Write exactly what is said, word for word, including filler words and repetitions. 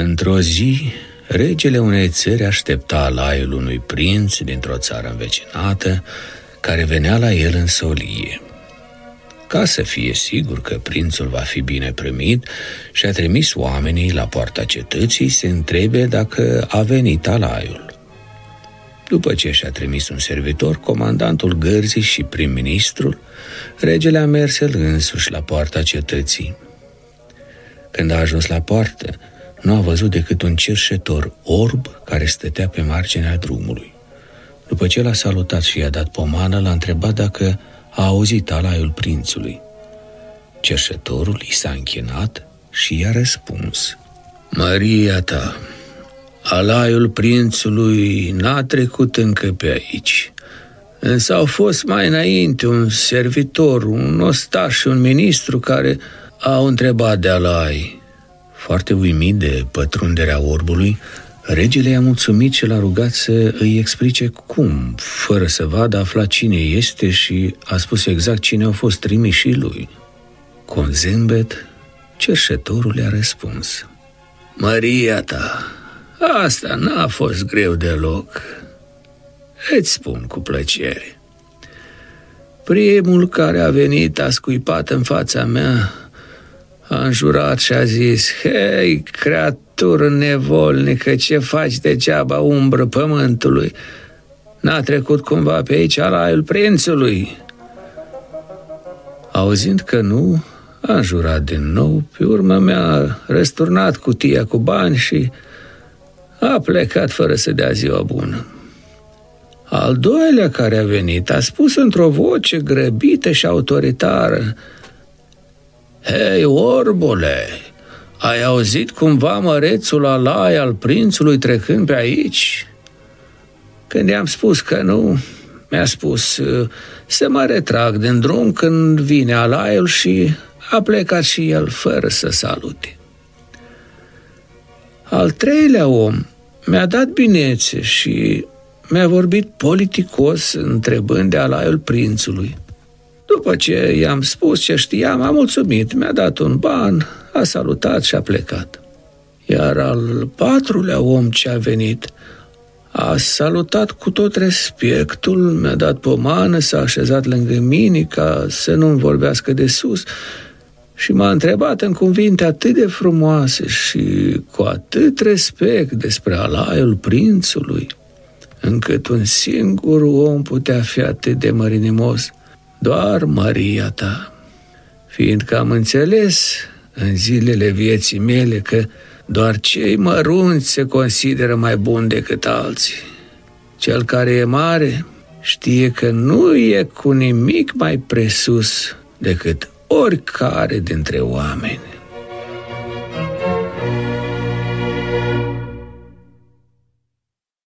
Într-o zi, regele unei țări aștepta alaiul unui prinț dintr-o țară învecinată, care venea la el în solie. Ca să fie sigur că prințul va fi bine primit, și-a trimis oamenii la poarta cetății să întrebe dacă a venit alaiul. După ce și-a trimis un servitor, comandantul gărzii și prim-ministrul, regele a mers el însuși la poarta cetății. Când a ajuns la poartă, nu a văzut decât un cerșetor orb care stătea pe marginea drumului. După ce l-a salutat și i-a dat pomană, l-a întrebat dacă a auzit alaiul prințului. Cerșetorul i s-a închinat și i-a răspuns: Măria ta, alaiul prințului n-a trecut încă pe aici, însă au fost mai înainte un servitor, un ostaș și un ministru care au întrebat de alai. Foarte uimit de pătrunderea orbului, regele i-a mulțumit și l-a rugat să îi explice cum, fără să vadă, afla cine este și a spus exact cine au fost trimișii lui. Cu un zâmbet, cerșetorul i-a răspuns: Măria ta, asta n-a fost greu deloc. Îți spun cu plăcere. Primul care a venit a scuipat în fața mea, a înjurat și a zis: Hei, creatură nevolnică, ce faci degeaba umbră pământului? N-a trecut cumva pe aici alaiul prințului? Auzind că nu, a înjurat din nou, pe urmă mi-a răsturnat cutia cu bani și a plecat fără să dea ziua bună. Al doilea care a venit a spus într-o voce grăbită și autoritară: Hei, orbule, ai auzit cumva mărețul alai al prințului trecând pe aici? Când i-am spus că nu, mi-a spus să mă retrag din drum când vine alaiul și a plecat și el fără să salute. Al treilea om mi-a dat binețe și mi-a vorbit politicos întrebând de alaiul prințului. După ce i-am spus ce știam, a mulțumit, mi-a dat un ban, a salutat și a plecat. Iar al patrulea om ce a venit a salutat cu tot respectul, mi-a dat pomană, s-a așezat lângă mine ca să nu-mi vorbească de sus și m-a întrebat în cuvinte atât de frumoase și cu atât respect despre alaiul prințului, încât un singur om putea fi atât de mărinimos: doar Măria ta. Fiindcă am înțeles în zilele vieții mele că doar cei mărunți se consideră mai buni decât alții. Cel care e mare știe că nu e cu nimic mai presus decât oricare dintre oameni.